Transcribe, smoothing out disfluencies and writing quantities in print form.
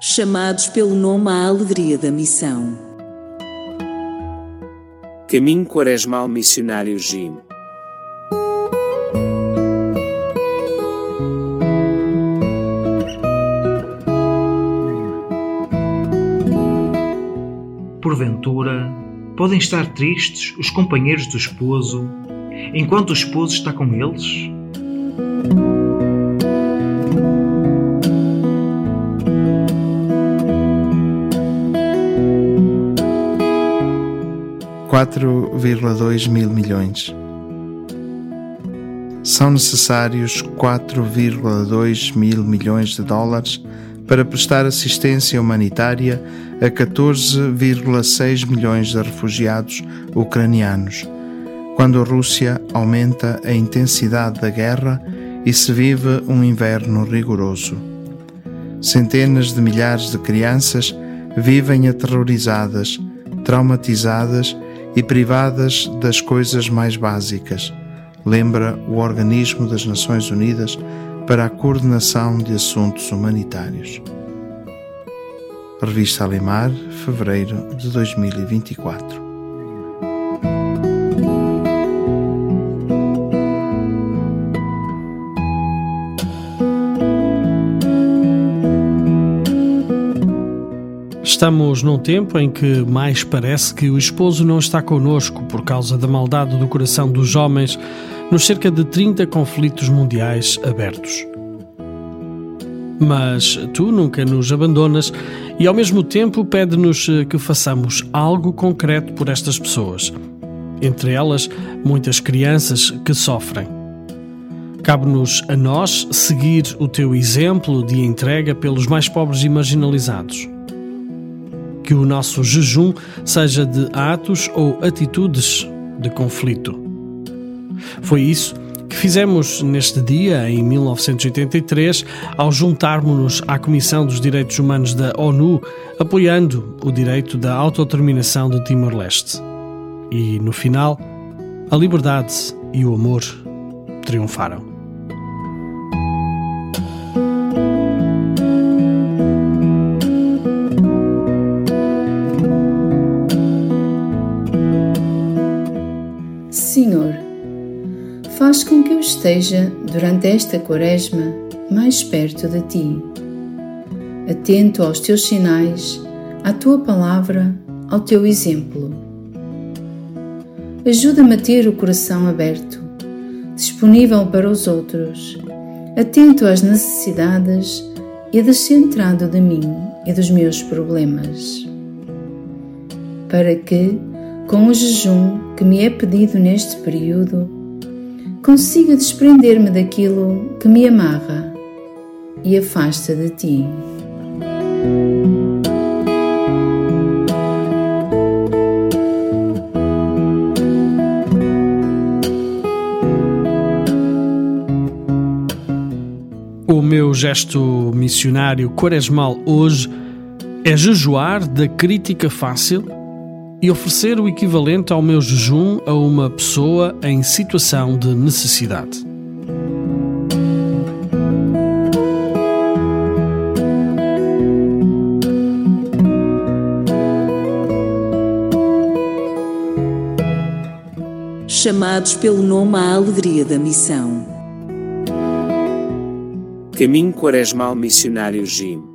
Chamados pelo nome à alegria da missão. Caminho Quaresmal Missionário JIM. Porventura, podem estar tristes os companheiros do esposo, enquanto o esposo está com eles? $4,2 mil milhões. São necessários $4,2 mil milhões para prestar assistência humanitária a 14,6 milhões de refugiados ucranianos, quando a Rússia aumenta a intensidade da guerra e se vive um inverno rigoroso. Centenas de milhares de crianças vivem aterrorizadas, traumatizadas e privadas das coisas mais básicas, lembra o Organismo das Nações Unidas para a Coordenação de Assuntos Humanitários. Revista Alemar, fevereiro de 2024. Estamos num tempo em que mais parece que o esposo não está connosco por causa da maldade do coração dos homens nos cerca de 30 conflitos mundiais abertos. Mas tu nunca nos abandonas e ao mesmo tempo pede-nos que façamos algo concreto por estas pessoas, entre elas muitas crianças que sofrem. Cabe-nos a nós seguir o teu exemplo de entrega pelos mais pobres e marginalizados. Que o nosso jejum seja de atos ou atitudes de conflito. Foi isso que fizemos neste dia, em 1983, ao juntarmo-nos à Comissão dos Direitos Humanos da ONU, apoiando o direito da autodeterminação de Timor-Leste. E, no final, a liberdade e o amor triunfaram. Senhor, faz com que eu esteja, durante esta quaresma, mais perto de Ti, atento aos Teus sinais, à Tua palavra, ao Teu exemplo. Ajuda-me a ter o coração aberto, disponível para os outros, atento às necessidades e descentrado de mim e dos meus problemas, para que, com o jejum que me é pedido neste período, consiga desprender-me daquilo que me amarra e afasta de Ti. O meu gesto missionário quaresmal hoje é jejuar da crítica fácil e oferecer o equivalente ao meu jejum a uma pessoa em situação de necessidade. Chamados pelo nome à alegria da missão. Caminho Quaresmal Missionário JIM.